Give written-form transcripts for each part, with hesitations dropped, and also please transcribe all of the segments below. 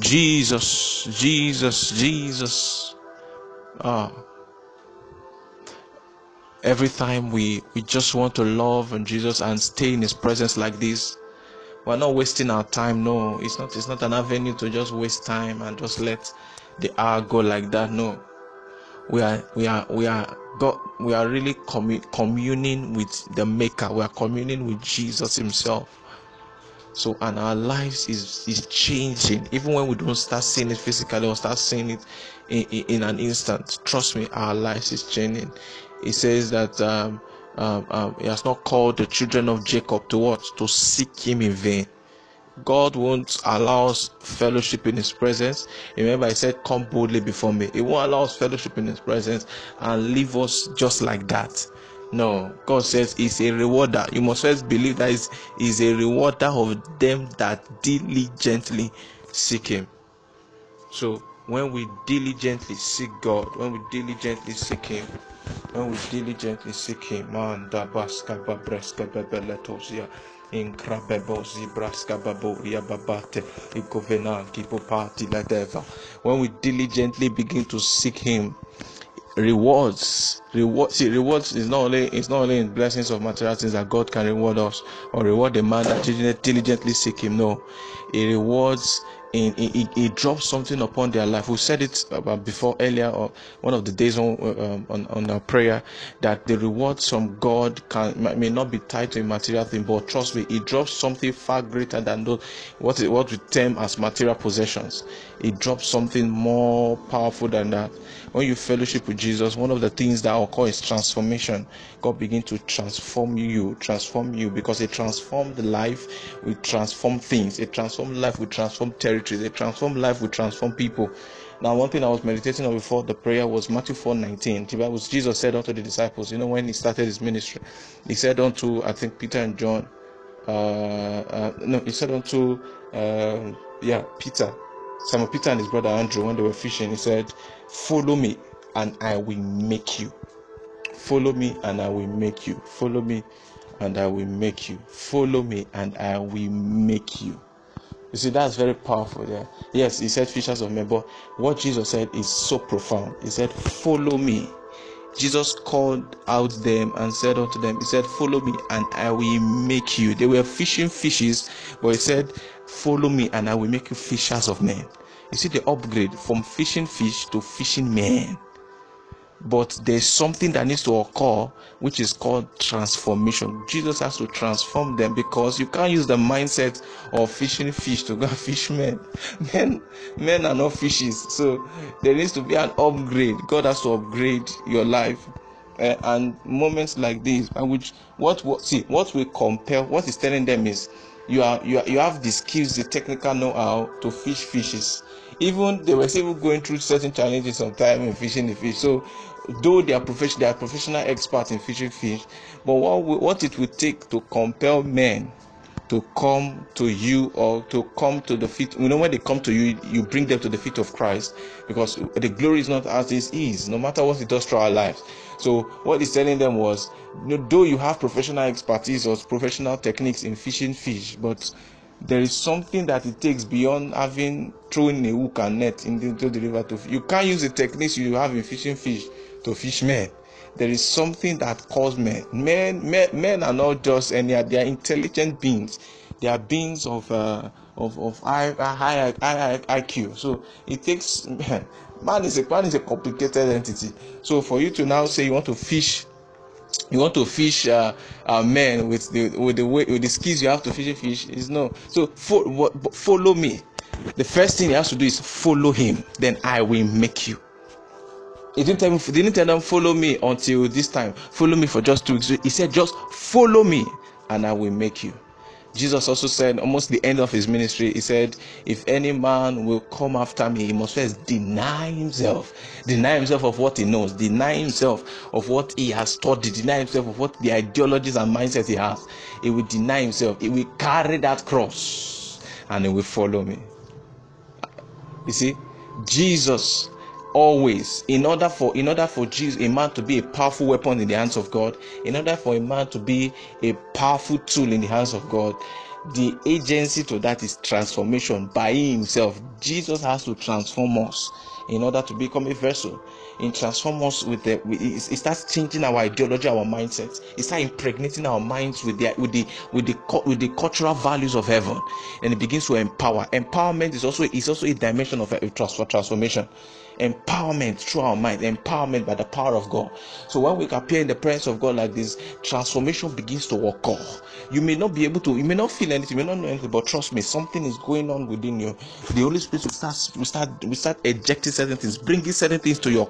Jesus, Jesus, Jesus. Every time we just want to love on Jesus and stay in His presence like this, we're not wasting our time. No, it's not an avenue to just waste time and just let the hour go like that. No, we are really communing with the Maker. We are communing with Jesus Himself. So, and our lives is changing, even when we don't start seeing it physically or start seeing it in an instant. Trust me, our lives is changing. It says that He has not called the children of Jacob to what? To seek Him in vain. God won't allow us fellowship in His presence. Remember, He said, "Come boldly before me." He won't allow us fellowship in His presence and leave us just like that. No, God says He's a rewarder. You must first believe that He's a rewarder of them that diligently seek Him. So, when we diligently seek God, when we diligently seek Him, man, da baska babreska babeletosia, inkrabebosi braska baboria babate, ikovena kipopati ladeva. When we diligently begin to seek Him, rewards is not only in blessings of material things that God can reward us or reward the man that diligently seek Him. No, He rewards he drops something upon their life. We said it before earlier, or one of the days on our prayer, that the rewards from God may not be tied to a material thing, but trust me, He drops something far greater than those what we term as material possessions. He drops something more powerful than that. When you fellowship with Jesus, one of the things that occur is transformation. God begins to transform you, because He transformed life, we transform things. It transformed life, we transform territories. It transformed life, we transform people. Now, one thing I was meditating on before the prayer was Matthew 4:19. Jesus said unto the disciples, when He started His ministry, He said unto, I think, Peter and John, Simon Peter and his brother Andrew, when they were fishing, He said, "Follow me and I will make you. Follow me and I will make you. Follow me and I will make you. Follow me and I will make you." You see, that's very powerful there. Yeah? Yes, He said fishers of men, but what Jesus said is so profound. He said, "Follow me." Jesus called out them and said unto them, He said, "Follow me and I will make you." They were fishing fishes, but He said, "Follow me and I will make you fishers of men." You see the upgrade from fishing fish to fishing men. But there's something that needs to occur, which is called transformation. Jesus has to transform them, because you can't use the mindset of fishing fish to go fish men. Men are not fishes. So there needs to be an upgrade. God has to upgrade your life. And moments like this, and which what we compare, what He's telling them is, you have the skills, the technical know-how to fish fishes. Even they were still going through certain challenges sometimes in fishing the fish. So though they are professional experts in fishing fish, but what it would take to compel men to come to you, or to come to the feet. When they come to you, you bring them to the feet of Christ, because the glory is not as it is, no matter what it does to our lives. So what He's telling them was, though you have professional expertise or professional techniques in fishing fish, but there is something that it takes beyond having thrown a hook and net into the river. You can't use the techniques you have in fishing fish to fish men. There is something that calls men. Men are not just any. They are intelligent beings. They are beings of high IQ. So it takes man is a complicated entity. So for you to now say you want to fish men with the skills you have to fish a fish is no. So follow me. The first thing you have to do is follow Him. Then I will make you. He didn't tell them follow me until this time. Follow me for just 2 weeks. He said just follow me and I will make you. Jesus also said almost the end of His ministry, He said, "If any man will come after me, he must first deny himself." Deny himself of what he knows. Deny himself of what he has studied. Deny himself of what the ideologies and mindsets he has. He will deny himself. He will carry that cross and he will follow me. You see, Jesus always, in order for Jesus, a man to be a powerful weapon in the hands of God, in order for a man to be a powerful tool in the hands of God, the agency to that is transformation by himself. Jesus has to transform us in order to become a vessel. And transform us with the, it starts changing our ideology, our mindset. It starts impregnating our minds with the cultural values of heaven, and it begins to empower. Empowerment is also a dimension of a transformation. Empowerment through our mind, empowerment by the power of God. So when we appear in the presence of God like this, transformation begins to occur. You may not be able to, you may not feel anything, you may not know anything, but trust me, something is going on within you. The Holy Spirit will start ejecting certain things, bringing certain things to your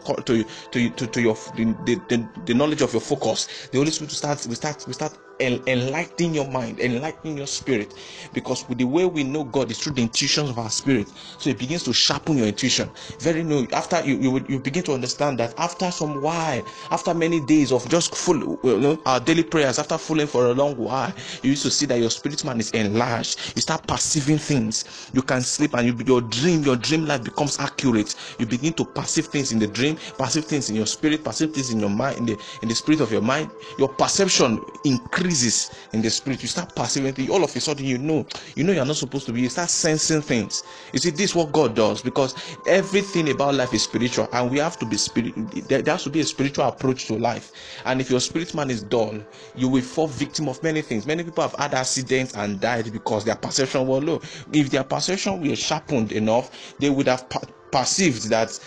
knowledge of your focus. The Holy Spirit will start enlightening your mind, enlightening your spirit, because with the way we know God is through the intuitions of our spirit. So it begins to sharpen your intuition. Very new. After you begin to understand that after some while, after many days of just full, our daily prayers, after fooling for a long while, you used to see that your spirit man is enlarged. You start perceiving things. You can sleep and your dream life becomes accurate. You begin to perceive things in the dream, perceive things in your spirit, perceive things in your mind, in the spirit of your mind. Your perception increases. In the spirit, you start perceiving things. All of a sudden, you know you're not supposed to be. You start sensing things. You see, this is what God does, because everything about life is spiritual, and we have to be spiritual. There has to be a spiritual approach to life. And if your spirit man is dull, you will fall victim of many things. Many people have had accidents and died because their perception was low. If their perception were sharpened enough, they would have perceived that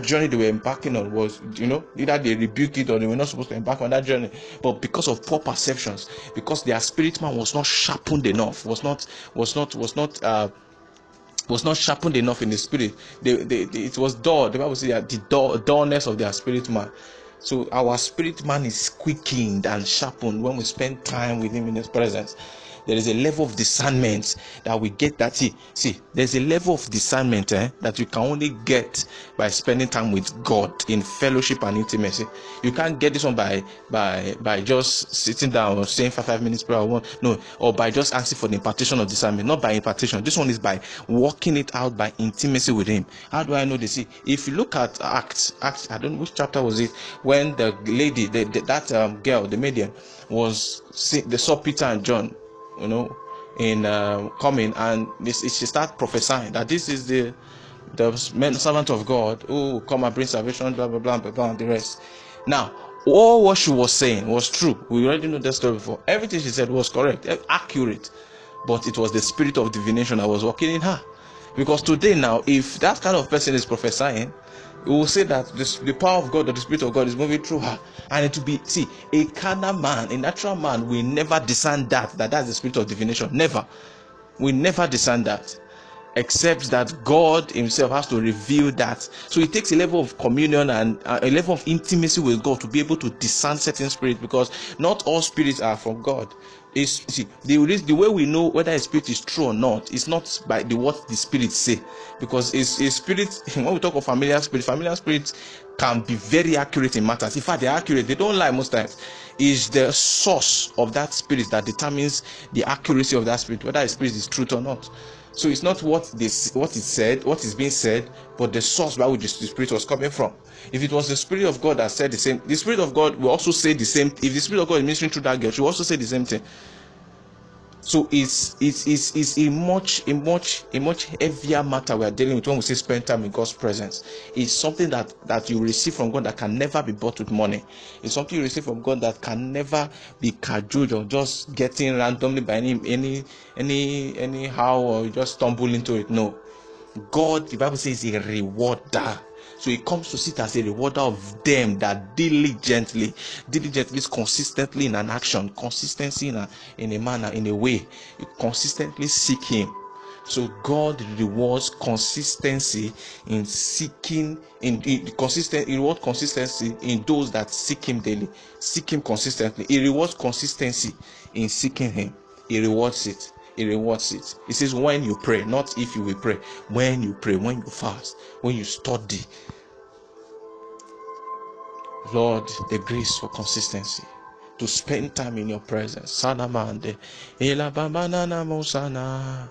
journey they were embarking on was, either they rebuked it or they were not supposed to embark on that journey. But because of poor perceptions, because their spirit man was not sharpened enough, was not sharpened enough in the spirit, it was dull. The Bible says that the dullness of their spirit man. So our spirit man is quickened and sharpened when we spend time with him in his presence. There is a level of discernment that we get that see. There's a level of discernment that you can only get by spending time with God in fellowship and intimacy. You can't get this one by just sitting down or saying five minutes prayer or one. No, or by just asking for the impartation of discernment. Not by impartation. This one is by working it out by intimacy with Him. How do I know this? See, if you look at Acts, I don't know which chapter was it, when the lady, that girl, the medium, they saw Peter and John, coming, and she started prophesying that this is the servant of God who come and bring salvation, blah, blah, blah, blah, blah, and the rest. Now, all what she was saying was true. We already know that story before. Everything she said was correct, accurate, but it was the spirit of divination that was working in her. Because today now, if that kind of person is prophesying, we will say that the power of God or the Spirit of God is moving through her, and it will be, a carnal man, a natural man will never discern that's the spirit of divination. Never. We never discern that, except that God Himself has to reveal that. So it takes a level of communion and a level of intimacy with God to be able to discern certain spirits, because not all spirits are from God. The way we know whether a spirit is true or not is not by what the spirit say, because a spirit, when we talk of familiar spirits can be very accurate in matters. In fact, they're accurate, they don't lie most times. Is the source of that spirit that determines the accuracy of that spirit, whether a spirit is truth or not. So it's not what is being said, but the source by which the spirit was coming from. If it was the spirit of God that said the same, the spirit of God will also say the same. If the spirit of God is ministering through that girl, she will also say the same thing. So it's a much heavier matter we are dealing with when we say spend time in God's presence. It's something that you receive from God that can never be bought with money. It's something you receive from God that can never be cajoled or just getting randomly by any how, or just stumble into it. No, God, the Bible says, is a rewarder. So he comes to sit as a rewarder of them that diligently, consistently in an action, consistency in a manner, in a way, you consistently seek him. So God rewards consistency in seeking, he rewards consistency in those that seek him daily, seek him consistently. He rewards consistency in seeking him. He rewards it. It rewards it. It says when you pray, not if you will pray. When you pray, when you fast, when you study. Lord, the grace for consistency to spend time in your presence. Sana mande. Elabamana na mosana.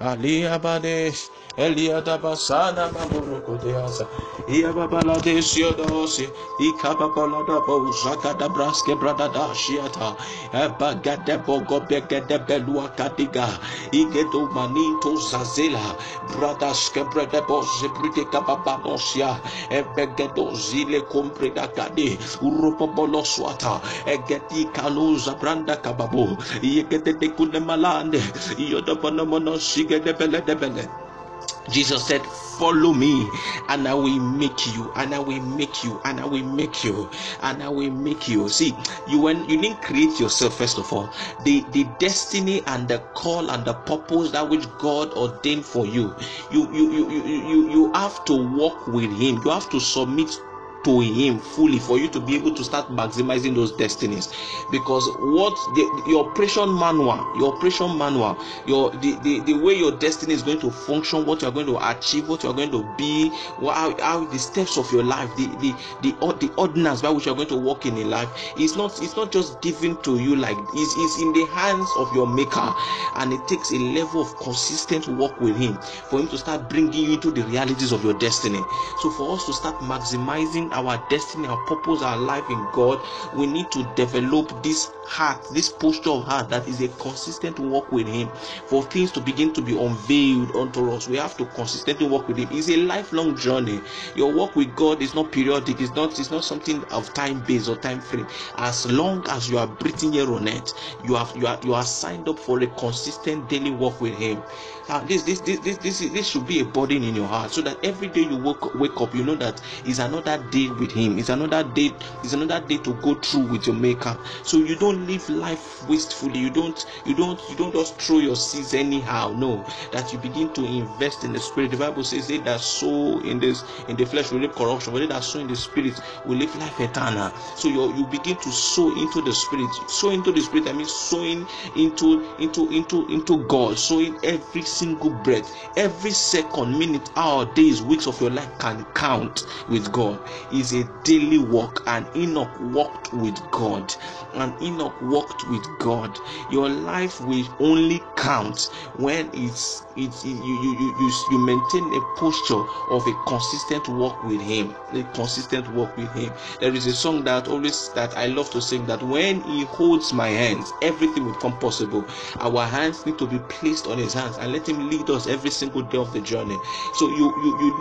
Aliabadesh, Eliadabasana Maburukodeasa, Iababalades Yodosi, Icabapolodabo, Zakadabraske Bradadashiata, Abagadebogo Bekedebelua Kadiga, Igedo Manito Zazela, Bradaske Bredebos, Briticababanosia, Ebegedo Zile Compredacadi, Uropoboloswata, Egeti Kaluza Branda Cababo, Yekete Kunemalande, Yodoponomonosi. Jesus said, follow me, and I will make you, and I will make you, and I will make you, and I will make you. See, you didn't create yourself, first of all. The destiny and the call and the purpose that which God ordained for you, you have to walk with him. You have to submit to him fully for you to be able to start maximizing those destinies, because what your operation manual, the way your destiny is going to function, what you are going to achieve, what you are going to be, how the steps of your life, the ordinance by which you are going to walk in life, it's not just given to you like this. It's in the hands of your maker, and it takes a level of consistent work with him for him to start bringing you into the realities of your destiny. So for us to start maximizing our destiny, our purpose, our life in God, we need to develop this heart, this posture of heart that is a consistent walk with him, for things to begin to be unveiled unto us. We have to consistently walk with him. It's a lifelong journey. Your walk with God is not periodic. It's not something of time based or time frame. As long as you are breathing here on it, you are signed up for a consistent daily walk with him. This should be a burden in your heart, so that every day you wake up, you know that is another day with him. It's another day to go through with your maker. So you don't live life wastefully. You don't just throw your seeds anyhow. No, that you begin to invest in the spirit. The Bible says, "They that sow in the flesh will live corruption, but they that sow in the spirit will live life eternal." So you begin to sow into the spirit. Sow into the spirit. I mean, sowing into God. Sowing every single breath, every second, minute, hour, days, weeks of your life can count with God. Is a daily walk, and Enoch walked with God, and Enoch walked with God. Your life will only count when you maintain a posture of a consistent walk with him, a consistent walk with him. There is a song that I love to sing, that when he holds my hands, everything will become possible. Our hands need to be placed on his hands and let him lead us every single day of the journey. So you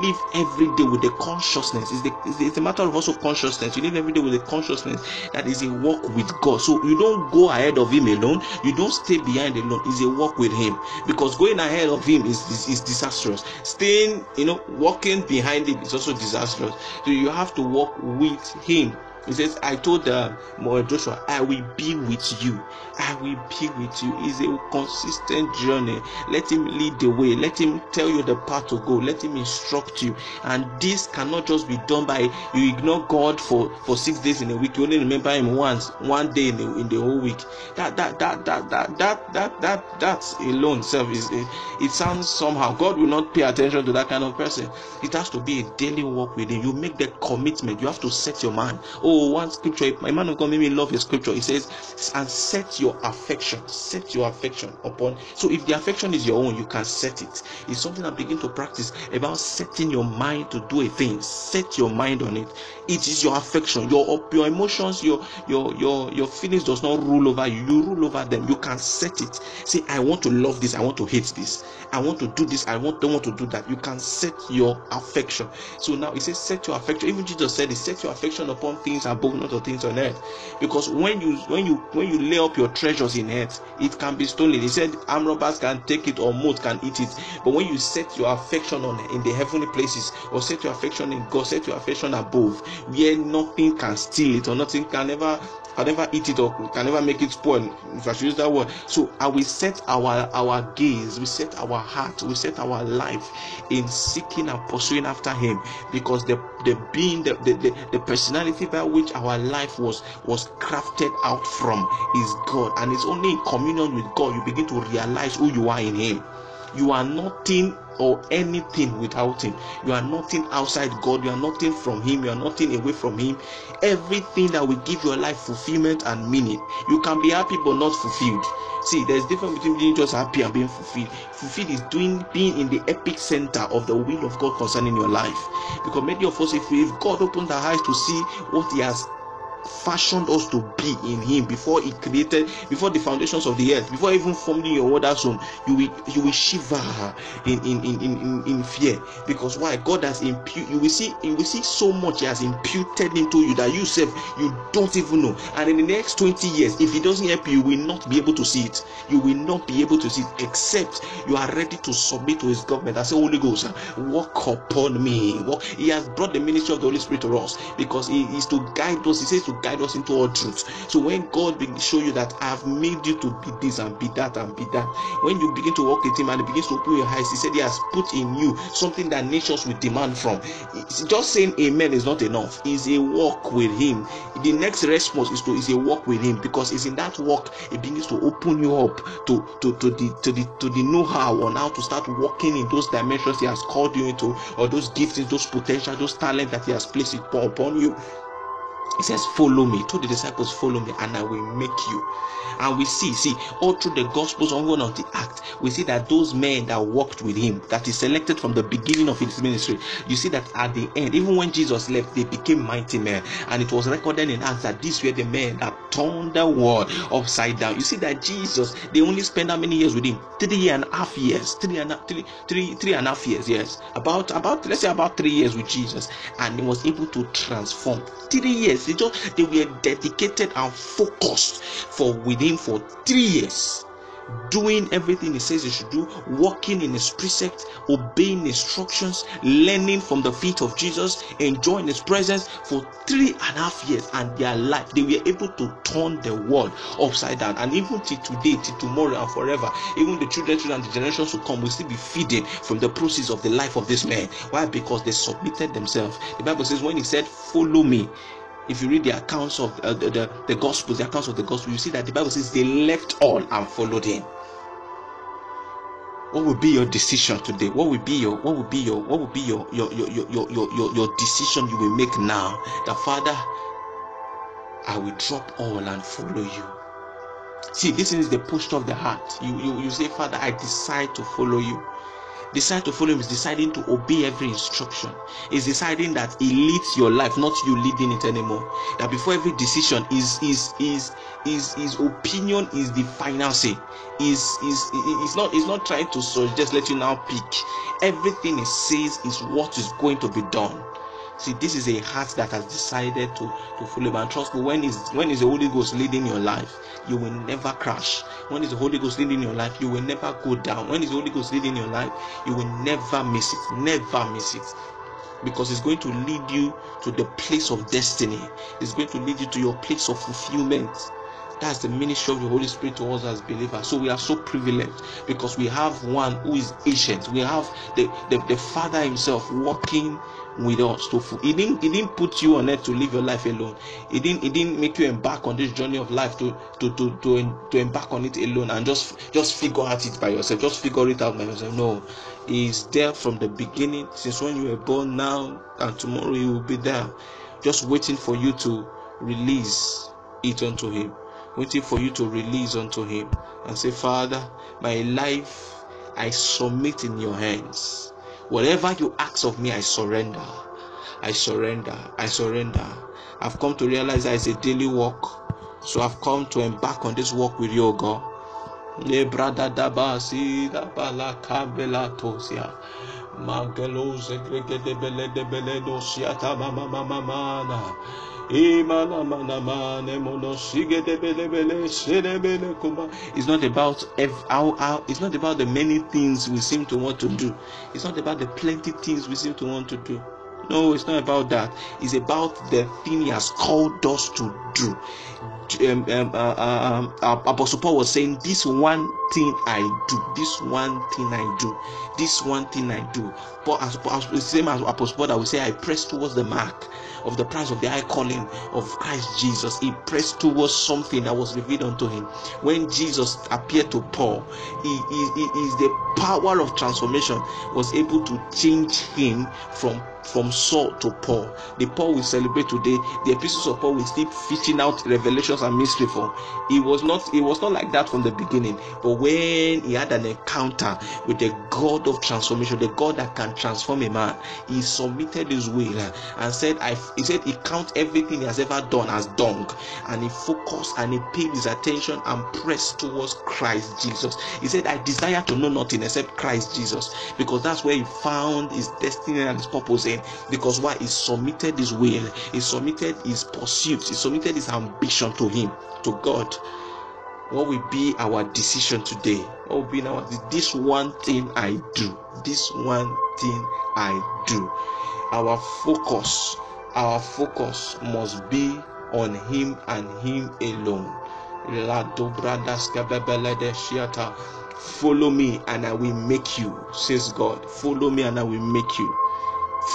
live every day with the consciousness. It's a matter of also consciousness. You live every day with the consciousness that is a walk with God. So you don't go ahead of him alone. You don't stay behind alone. It's a walk with him, because going ahead of him is disastrous. Staying, walking behind him is also disastrous. So you have to walk with him. He says, I told Joshua, I will be with you. I will be with you. It's a consistent journey. Let him lead the way. Let him tell you the path to go. Let him instruct you. And this cannot just be done by you ignore God for 6 days in a week. You only remember him once, one day in the whole week. That alone self is it sounds somehow. God will not pay attention to that kind of person. It has to be a daily walk with him. You make the commitment. You have to set your mind. One scripture, my man of God made me love his scripture. It says, and set your affection upon. So if the affection is your own, you can set it. It's something I begin to practice about setting your mind to do a thing. Set your mind on it. It is your affection, your emotions, your feelings does not rule over you. You rule over them. You can set it. Say, I want to love this. I want to hate this. I want to do this. Don't want to do that. You can set your affection. So now it says, set your affection. Even Jesus said it. Set your affection upon things above, not the things on earth. Because when you lay up your treasures in earth, it can be stolen. He said armed robbers can take it, or moths can eat it. But when you set your affection on in the heavenly places, or set your affection in God, set your affection above, where nothing can steal it, or nothing can ever eat it, or can never make it spoil, if I should use that word. So I will set our gaze, we set our heart, we set our life in seeking and pursuing after him, because the personality by which our life was crafted out from is God. And it's only in communion with God you begin to realize who you are in him. You are nothing or anything without him. You are nothing outside God. You are nothing from him. You are nothing away from him. Everything that will give your life fulfillment and meaning. You can be happy but not fulfilled. See, there's a difference between being just happy and being fulfilled. Fulfilled is being in the epicenter of the will of God concerning your life. Because many of us, if God opens our eyes to see what he has fashioned us to be in him before he created, before the foundations of the earth, before even forming your mother's womb, you will shiver in fear. Because why? God has imputed, you will see so much he has imputed into you that you yourself you don't even know. And in the next 20 years, if he doesn't help you, you will not be able to see it. You will not be able to see it except you are ready to submit to his government. I say, Holy Ghost, walk upon me. Walk. He has brought the ministry of the Holy Spirit to us because he is to guide us. He says to guide us into all truth. So when God will show you that I have made you to be this and be that and be that, when you begin to walk with him and he begins to open your eyes, he said he has put in you something that nations will demand from. It's just saying amen is not enough. It's a walk with him. The next response is a walk with him, because it's in that walk it begins to open you up to the know-how on how to start walking in those dimensions he has called you into, or those gifts, those potential, those talents that he has placed upon you. He says, follow me. Told the disciples, follow me and I will make you. And we see all through the Gospels, onward of the Acts, we see that those men that walked with him, that he selected from the beginning of his ministry, you see that at the end, even when Jesus left, they became mighty men. And it was recorded in Acts that these were the men that turned the world upside down. You see that Jesus, they only spent how many years with him? 3.5 years. Three and a half years, yes. About 3 years with Jesus. And he was able to transform. 3 years. They were dedicated and focused for 3 years, doing everything he says he should do, walking in his precepts, obeying instructions, learning from the feet of Jesus, enjoying his presence for 3.5 years. And their life, they were able to turn the world upside down. And even till today, till tomorrow and forever, even the children and the generations to come will still be feeding from the proceeds of the life of this man. Why? Because they submitted themselves. The Bible says when he said follow me, if you read the accounts of the Gospels, you see that the Bible says they left all and followed him. What will be your decision today? What will be your decision you will make now? That Father, I will drop all and follow you. See, this is the posture of the heart. You say, Father, I decide to follow you. Decide to follow him is deciding to obey every instruction. Is deciding that he leads your life, not you leading it anymore. That before every decision, his opinion is the final say. It's not trying to just let you now pick. Everything he says is what is going to be done. See, this is a heart that has decided to follow him. And trust me, when is the Holy Ghost leading your life, you will never crash. When is the Holy Ghost leading your life, you will never go down. When is the Holy Ghost leading your life, you will never miss it. Never miss it. Because it's going to lead you to the place of destiny. It's going to lead you to your place of fulfillment. That's the ministry of the Holy Spirit to us as believers. So we are so privileged because we have one who is ancient. We have the Father himself walking with us. So he didn't put you on earth to live your life alone. He didn't make you embark on this journey of life to embark on it alone and just figure out it by yourself. Just figure it out by yourself. No, he's there from the beginning, since when you were born, now and tomorrow he will be there, just waiting for you to release it unto him. Waiting for you to release unto him and say, Father, my life I submit in your hands. Whatever you ask of me, I surrender. I surrender. I surrender. I've come to realize that it's a daily walk. So I've come to embark on this walk with you, O God. It's not about it's not about the many things we seem to want to do. It's not about the plenty things we seem to want to do. No, it's not about that. It's about the thing he has called us to do. Apostle Paul was saying, this one thing I do, this one thing I do, this one thing I do. But as same as Apostle Paul, I would say, I press towards the mark of the prize of the high calling of Christ Jesus. He pressed towards something that was revealed unto him. When Jesus appeared to Paul, he is the power of transformation, was able to change him from Saul to Paul. The Paul we celebrate today, the epistles of Paul, we still fishing out revelations and mystery for. It was not like that from the beginning. But when he had an encounter with the God of transformation, the God that can transform a man, he submitted his will and said, he said he counts everything he has ever done as dung, and he focused and he paid his attention and pressed towards Christ Jesus. He said, I desire to know nothing except Christ Jesus, because that's where he found his destiny and his purpose in. Because why? He submitted his will, he submitted his pursuits, he submitted his ambition to him, to God. What will be our decision today? What will be now? This one thing I do, this one thing I do. Our focus must be on him and him alone. Follow me and I will make you, says God. Follow me and I will make you.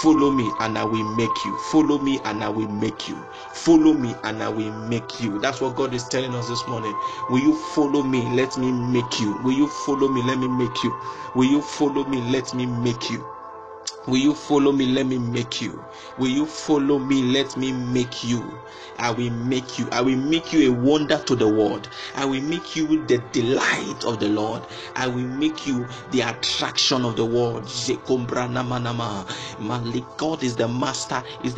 Follow me and I will make you. Follow me and I will make you. Follow me and I will make you. That's what God is telling us this morning. Will you follow me? Let me make you. Will you follow me? Let me make you. Will you follow me? Let me make you. Will you follow me? Let me make you. Will you follow me? Let me make you. I will make you. I will make you a wonder to the world. I will make you the delight of the Lord. I will make you the attraction of the world. God is the master. Is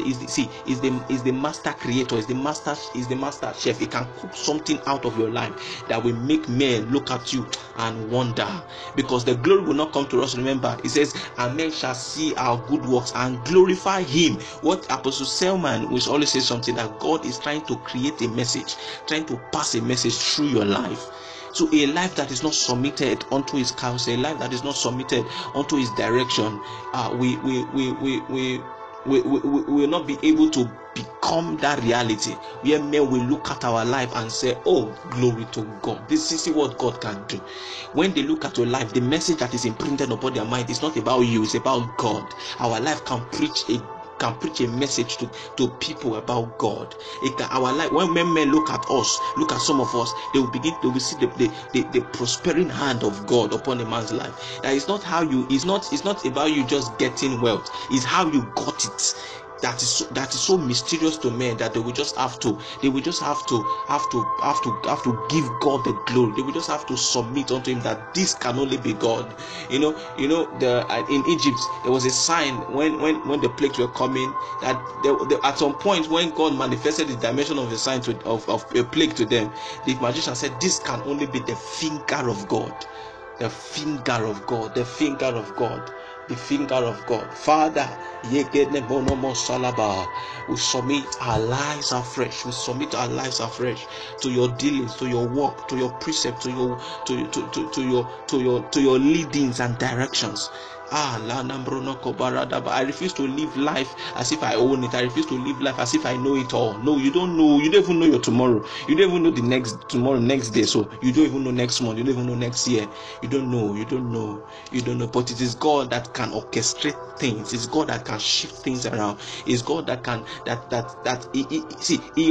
the master creator. Is the master chef. He can cook something out of your life that will make men look at you and wonder. Because the glory will not come to us. Remember, it says, and men shall see our good works and glorify him. What Apostle Selman was always say something, that God is trying to create a message, trying to pass a message through your life. So a life that is not submitted unto his counsel, a life that is not submitted unto his direction, we will not be able to become that reality where men will look at our life and say, oh, glory to God, this is what God can do. When they look at your life, the message that is imprinted upon their mind is not about you, it's about God. Our life can preach a message to people about God. Our life, when men look at us, look at some of us, they will begin to see the prospering hand of God upon a man's life. That is not how you, it's not about you just getting wealth, it's how you got it. That is so mysterious to men that they will just have to give God the glory. They will just have to submit unto him that this can only be God. In Egypt there was a sign when the plagues were coming, that at some point when God manifested the dimension of the sign of a plague to them, the magician said, this can only be the finger of God. The finger of God, the finger of God, the finger of God. Father, we submit our lives afresh. We submit our lives afresh to your dealings, to your work, to your precepts, to your leadings and directions. I refuse to live life as if I own it. I refuse to live life as if I know it all. No, you don't know. You don't even know your tomorrow. You don't even know the next day. So you don't even know next month. You don't even know next year. You don't know. But it is God that can orchestrate things. It's God that can shift things around. It's God that can He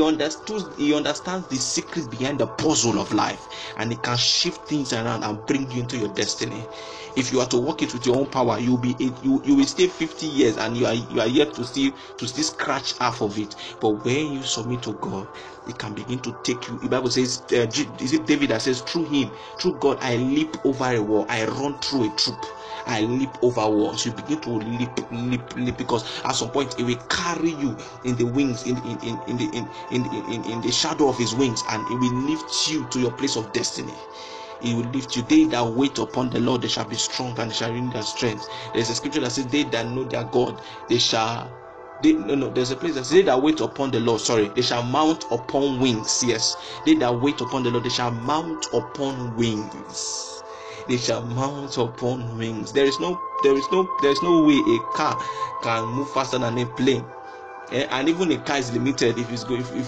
understands the secret behind the puzzle of life, and He can shift things around and bring you into your destiny. If you are to work it with your own power, you will stay 50 years and you are yet to still scratch half of it. But when you submit to God, it can begin to take you. The Bible says, is it David that says, through God I leap over a wall, I run through a troop, I leap over walls. You begin to leap, because at some point it will carry you in the wings, in the shadow of his wings, and it will lift you to your place of destiny. He will lift you. They that wait upon the Lord, they shall be strong and shall renew their strength. There's a scripture that says, they that know their God, there's a place that says, they that wait upon the Lord, they shall mount upon wings. Yes, they that wait upon the Lord, they shall mount upon wings. They shall mount upon wings. There is no There is no way a car can move faster than a plane. And even a car is limited if we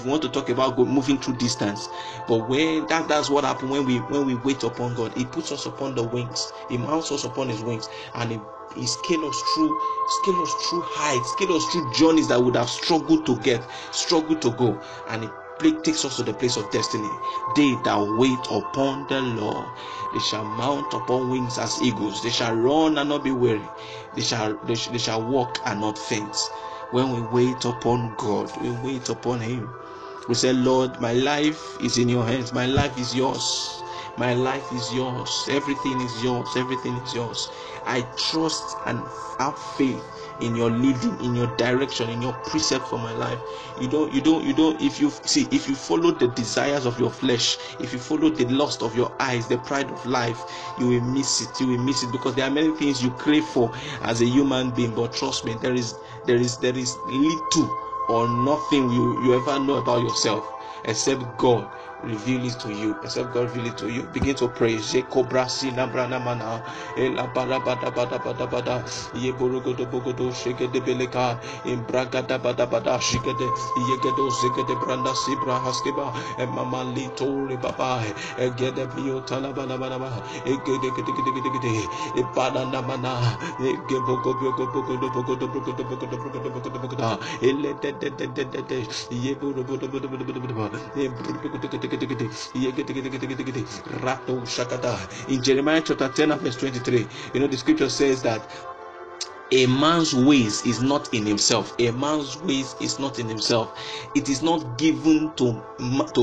want to talk about moving through distance. But when that's what happens when we wait upon God. He puts us upon the wings. He mounts us upon his wings, and he scales us through heights, scales us through journeys that would have struggled to go, and it takes us to the place of destiny. They that wait upon the Lord, they shall mount upon wings as eagles. They shall run and not be weary. They shall walk and not faint. When we wait upon God, we wait upon him. We say, Lord, my life is in your hands. My life is yours. My life is yours. Everything is yours. Everything is yours. I trust and have faith in your leading, in your direction, in your precept for my life. You don't. If you follow the desires of your flesh, if you follow the lust of your eyes, the pride of life, you will miss it, because there are many things you crave for as a human being. But trust me, there is little or nothing you ever know about yourself except God reveal it to you. Except God reveal it to you. Begin to pray. In Jeremiah chapter 10 and verse 23, the scripture says that a man's ways is not in himself. A man's ways is not in himself. It is not given to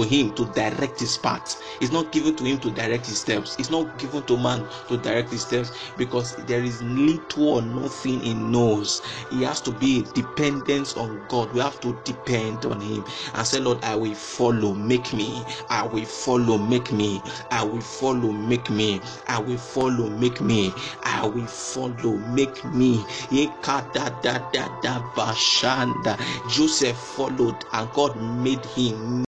him to direct his path. It's not given to him to direct his steps. It's not given to man to direct his steps, because there is little or nothing he knows. He has to be a dependence on God. We have to depend on him and say, Lord, I will follow, make me. I will follow, make me. I will follow, make me. I will follow, make me. I will follow, make me. Joseph followed, and God made him